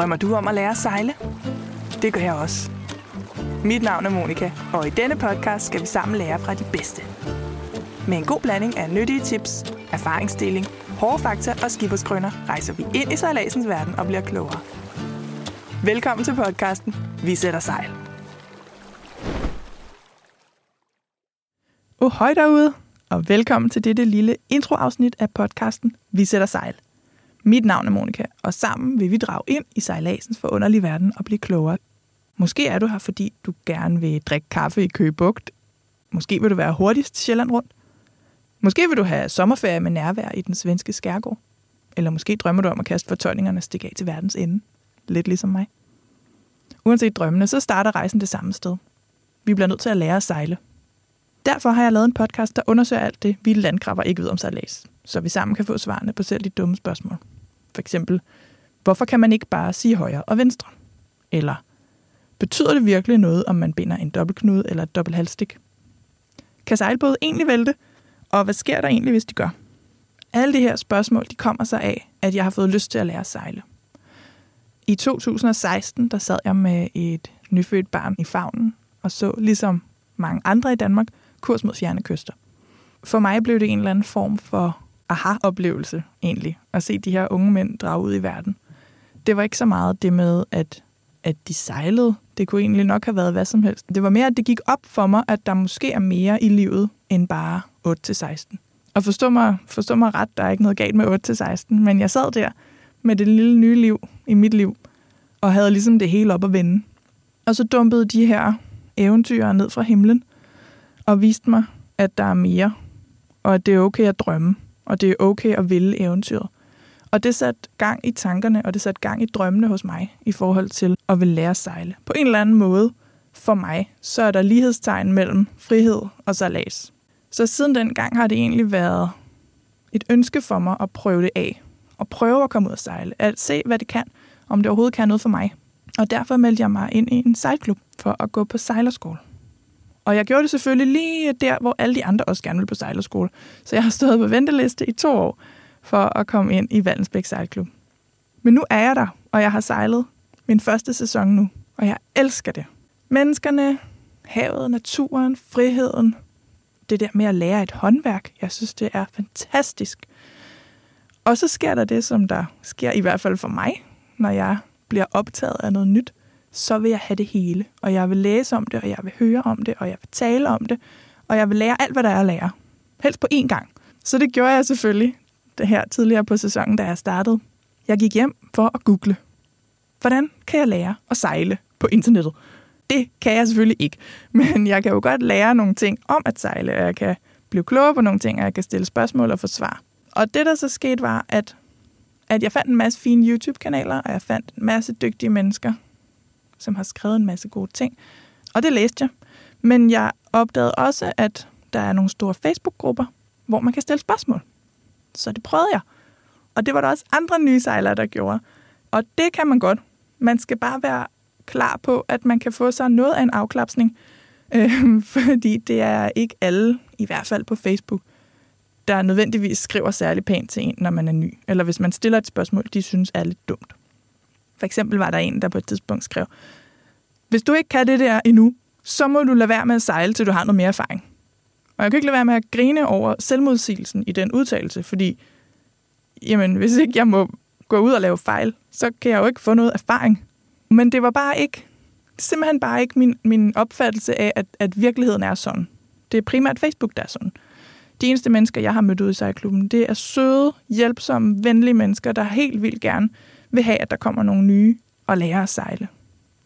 Drømmer du om at lære at sejle? Det gør jeg også. Mit navn er Monika, og i denne podcast skal vi sammen lære fra de bedste. Med en god blanding af nyttige tips, erfaringsdeling, hårde fakta og skipperskrøner rejser vi ind i sejladsens verden og bliver klogere. Velkommen til podcasten Vi Sætter Sejl. Hej derude, og velkommen til dette lille introafsnit af podcasten Vi Sætter Sejl. Mit navn er Monika, og sammen vil vi drage ind i sejladsens forunderlige verden og blive klogere. Måske er du her, fordi du gerne vil drikke kaffe i Køge Bugt. Måske vil du være hurtigst Sjælland Rundt. Måske vil du have sommerferie med nærvær i den svenske skærgaard. Eller måske drømmer du om at kaste fortøjningerne og stikke af til verdens ende. Lidt ligesom mig. Uanset drømmene, så starter rejsen det samme sted. Vi bliver nødt til at lære at sejle. Derfor har jeg lavet en podcast, der undersøger alt det, vi landkrabber ikke ved om sejlads, så vi sammen kan få svarene på selv de dumme spørgsmål. For eksempel, hvorfor kan man ikke bare sige højre og venstre? Eller, betyder det virkelig noget, om man binder en dobbeltknude eller et dobbelt halvstik? Kan sejlbåde egentlig vælte? Og hvad sker der egentlig, hvis de gør? Alle de her spørgsmål, de kommer sig af, at jeg har fået lyst til at lære at sejle. I 2016, der sad jeg med et nyfødt barn i favnen og så ligesom mange andre i Danmark kurs mod fjerne kyster. For mig blev det en eller anden form for aha-oplevelse egentlig, at se de her unge mænd drage ud i verden. Det var ikke så meget det med, at de sejlede. Det kunne egentlig nok have været hvad som helst. Det var mere, at det gik op for mig, at der måske er mere i livet end bare 8-16. Og forstå mig ret, der er ikke noget galt med 8-16, men jeg sad der med det lille nye liv i mit liv, og havde ligesom det hele op at vende. Og så dumpede de her eventyr ned fra himlen, og viste mig, at der er mere, og at det er okay at drømme, og det er okay at ville eventyret. Og det satte gang i tankerne, og det satte gang i drømmene hos mig, i forhold til at ville lære at sejle. På en eller anden måde, for mig, så er der lighedstegn mellem frihed og sejlads. Så siden den gang har det egentlig været et ønske for mig at prøve det af, og prøve at komme ud og sejle, at se, hvad det kan, om det overhovedet kan noget for mig. Og derfor meldte jeg mig ind i en sejlklub for at gå på sejlerskole. Og jeg gjorde det selvfølgelig lige der, hvor alle de andre også gerne ville på sejlerskole. Så jeg har stået på venteliste i 2 år for at komme ind i Vallensbæk Sejlklub. Men nu er jeg der, og jeg har sejlet min første sæson nu, og jeg elsker det. Menneskerne, havet, naturen, friheden, det der med at lære et håndværk, jeg synes, det er fantastisk. Og så sker der det, som der sker i hvert fald for mig, når jeg bliver optaget af noget nyt, så vil jeg have det hele. Og jeg vil læse om det, og jeg vil høre om det, og jeg vil tale om det, og jeg vil lære alt, hvad der er at lære. Helst på én gang. Så det gjorde jeg selvfølgelig det her tidligere på sæsonen, da jeg startede. Jeg gik hjem for at google. Hvordan kan jeg lære at sejle på internettet? Det kan jeg selvfølgelig ikke, men jeg kan jo godt lære nogle ting om at sejle, og jeg kan blive klogere på nogle ting, og jeg kan stille spørgsmål og få svar. Og det, der så skete, var, at jeg fandt en masse fine YouTube-kanaler, og jeg fandt en masse dygtige mennesker, som har skrevet en masse gode ting. Og det læste jeg. Men jeg opdagede også, at der er nogle store Facebook-grupper, hvor man kan stille spørgsmål. Så det prøvede jeg. Og det var der også andre nye sejlere, der gjorde. Og det kan man godt. Man skal bare være klar på, at man kan få sig noget af en afklapsning. Fordi det er ikke alle, i hvert fald på Facebook, der nødvendigvis skriver særlig pænt til en, når man er ny. Eller hvis man stiller et spørgsmål, de synes er lidt dumt. For eksempel var der en, der på et tidspunkt skrev, hvis du ikke kan det der endnu, så må du lade være med at sejle, til du har noget mere erfaring. Og jeg kan ikke lade være med at grine over selvmodsigelsen i den udtalelse, fordi jamen, hvis ikke jeg må gå ud og lave fejl, så kan jeg jo ikke få noget erfaring. Men det var simpelthen bare ikke min opfattelse af, at virkeligheden er sådan. Det er primært Facebook, der er sådan. De eneste mennesker, jeg har mødt ude i sejlklubben, det er søde, hjælpsomme, venlige mennesker, der helt vildt gerne vil have, at der kommer nogle nye og lærer at sejle.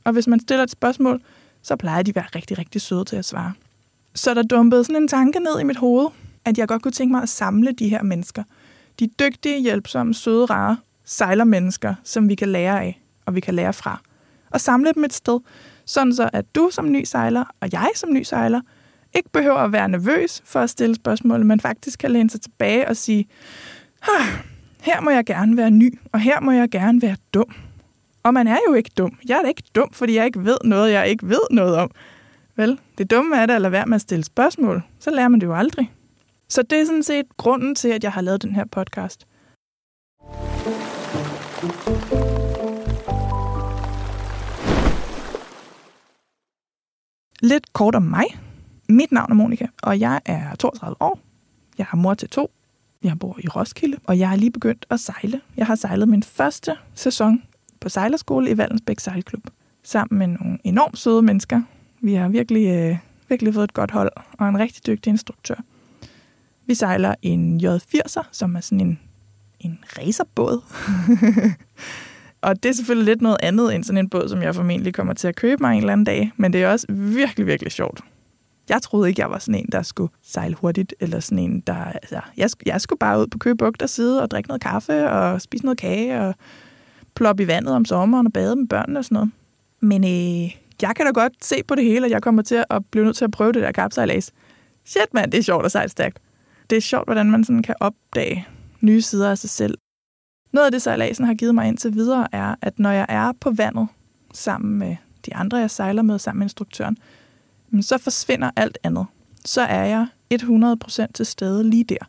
Og hvis man stiller et spørgsmål, så plejer de at være rigtig, rigtig søde til at svare. Så der dumpede sådan en tanke ned i mit hoved, at jeg godt kunne tænke mig at samle de her mennesker. De dygtige, hjælpsomme, søde, rare sejlermennesker, som vi kan lære af og vi kan lære fra. Og samle dem et sted, sådan så at du som ny sejler og jeg som ny sejler ikke behøver at være nervøs for at stille spørgsmål, men faktisk kan læne sig tilbage og sige, her må jeg gerne være ny, og her må jeg gerne være dum. Og man er jo ikke dum. Jeg er da ikke dum, fordi jeg ikke ved noget, jeg ikke ved noget om. Vel, det dumme er det at lade være med at stille spørgsmål. Så lærer man det jo aldrig. Så det er sådan set grunden til, at jeg har lavet den her podcast. Lidt kort om mig. Mit navn er Monika, og jeg er 32 år. Jeg er mor til 2. Jeg bor i Roskilde, og jeg er lige begyndt at sejle. Jeg har sejlet min første sæson på sejlerskole i Vallensbæk Sejlklub. Sammen med nogle enormt søde mennesker. Vi har virkelig fået et godt hold og en rigtig dygtig instruktør. Vi sejler en J80'er, som er sådan en racerbåd. Og det er selvfølgelig lidt noget andet end sådan en båd, som jeg formentlig kommer til at købe mig en eller anden dag. Men det er også virkelig sjovt. Jeg troede ikke, jeg var sådan en, der skulle sejle hurtigt, eller sådan en, der... Altså, jeg skulle bare ud på Køge Bugt og sidde og drikke noget kaffe og spise noget kage og ploppe i vandet om sommeren og bade med børnene og sådan noget. Men jeg kan da godt se på det hele, og jeg kommer til at blive nødt til at prøve det der kapsejlads. Shit, mand, det er sjovt at sejle stærkt. Det er sjovt, hvordan man sådan kan opdage nye sider af sig selv. Noget af det, sejladsen har givet mig indtil videre, er, at når jeg er på vandet sammen med de andre, jeg sejler med, sammen med instruktøren, så forsvinder alt andet. Så er jeg 100% til stede lige der.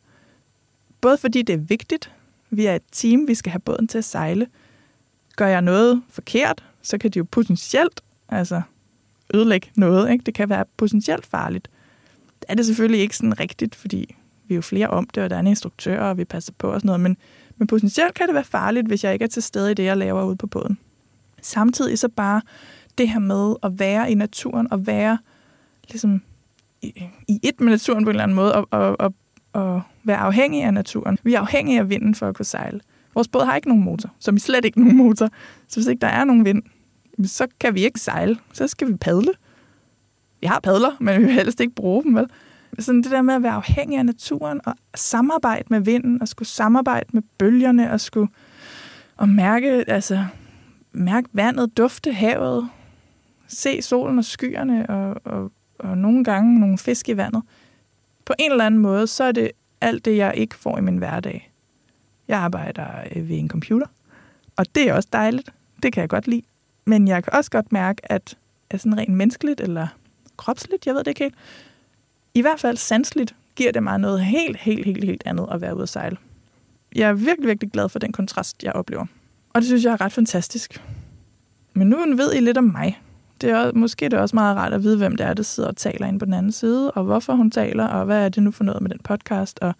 Både fordi det er vigtigt, vi er et team, vi skal have båden til at sejle. Gør jeg noget forkert, så kan det jo potentielt ødelægge noget. Ikke? Det kan være potentielt farligt. Det er det selvfølgelig ikke sådan rigtigt, fordi vi er jo flere om det, og der er en instruktør, og vi passer på og sådan noget. Men potentielt kan det være farligt, hvis jeg ikke er til stede i det, jeg laver ude på båden. Samtidig så bare det her med at være i naturen, og være ligesom i et med naturen på en eller anden måde, og være afhængig af naturen. Vi er afhængige af vinden for at kunne sejle. Vores båd har ikke nogen motor, som i slet ikke nogen motor. Så hvis ikke der er nogen vind, så kan vi ikke sejle. Så skal vi padle. Vi har padler, men vi vil helst ikke bruge dem, vel? Sådan det der med at være afhængig af naturen, og samarbejde med vinden, og skulle samarbejde med bølgerne, og skulle og mærke vandet, dufte havet, se solen og skyerne, og nogle gange nogle fisk i vandet. På en eller anden måde, så er det alt det, jeg ikke får i min hverdag. Jeg arbejder ved en computer, og det er også dejligt. Det kan jeg godt lide. Men jeg kan også godt mærke, at sådan rent menneskeligt eller kropsligt, jeg ved det ikke helt, i hvert fald sanseligt, giver det mig noget helt andet at være ude at sejle. Jeg er virkelig glad for den kontrast, jeg oplever. Og det synes jeg er ret fantastisk. Men nu ved I lidt om mig. Det er måske også meget rart at vide, hvem det er, der sidder og taler inde på den anden side, og hvorfor hun taler, og hvad er det nu for noget med den podcast, og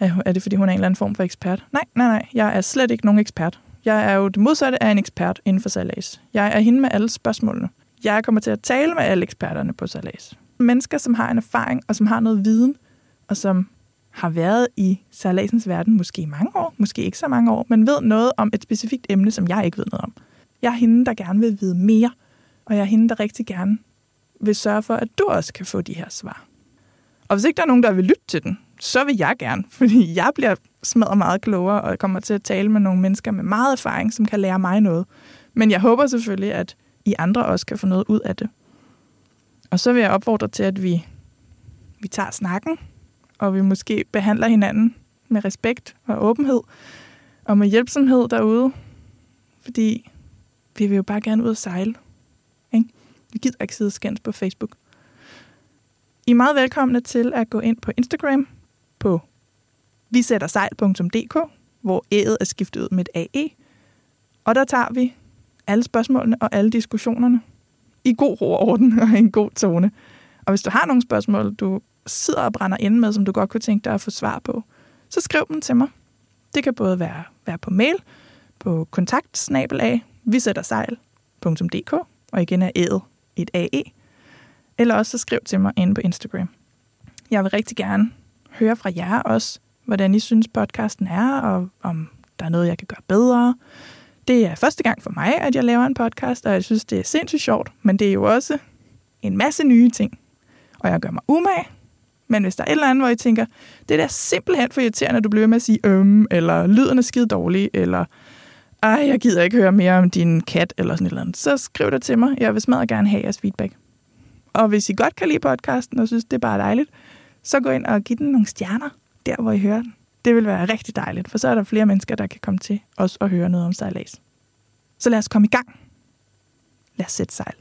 er det, fordi hun er en eller anden form for ekspert? Nej, jeg er slet ikke nogen ekspert. Jeg er jo det modsatte af en ekspert inden for sejlads. Jeg er hende med alle spørgsmålene. Jeg kommer til at tale med alle eksperterne på sejlads. Mennesker, som har en erfaring, og som har noget viden, og som har været i sejladsens verden måske i mange år, måske ikke så mange år, men ved noget om et specifikt emne, som jeg ikke ved noget om. Jeg er hende, der gerne vil vide mere, og jeg er hende, der rigtig gerne vil sørge for, at du også kan få de her svar. Og hvis ikke der er nogen, der vil lytte til den, så vil jeg gerne, fordi jeg bliver smadret meget klogere, og kommer til at tale med nogle mennesker med meget erfaring, som kan lære mig noget. Men jeg håber selvfølgelig, at I andre også kan få noget ud af det. Og så vil jeg opfordre til, at vi tager snakken, og vi måske behandler hinanden med respekt og åbenhed, og med hjælpsomhed derude, fordi vi vil jo bare gerne ud og sejle. Ikke? Vi gider ikke sidde og skændes på Facebook. I er meget velkomne til at gå ind på Instagram på visættersejl.dk, hvor æ'et er skiftet ud med et AE. Og der tager vi alle spørgsmålene og alle diskussionerne i god ro og orden og en god tone. Og hvis du har nogle spørgsmål, du sidder og brænder inde med, som du godt kunne tænke dig at få svar på, så skriv dem til mig. Det kan både være på mail, på kontakt@visættersejl.dk, og igen er æ'et et AE. Eller også så skriv til mig inde på Instagram. Jeg vil rigtig gerne høre fra jer også, hvordan I synes podcasten er, og om der er noget, jeg kan gøre bedre. Det er første gang for mig, at jeg laver en podcast, og jeg synes, det er sindssygt sjovt, men det er jo også en masse nye ting. Og jeg gør mig umage, men hvis der er et eller andet, hvor I tænker, det er da simpelthen for irriterende, at du bliver med at sige eller lyden er skide dårlig, eller ej, jeg gider ikke høre mere om din kat, eller sådan et eller andet, så skriv det til mig. Jeg vil smadret gerne have jeres feedback. Og hvis I godt kan lide podcasten, og synes, det er bare dejligt, så gå ind og giv den nogle stjerner, der hvor I hører den. Det vil være rigtig dejligt, for så er der flere mennesker, der kan komme til os og høre noget om sejlads. Så lad os komme i gang. Lad os sætte sejl.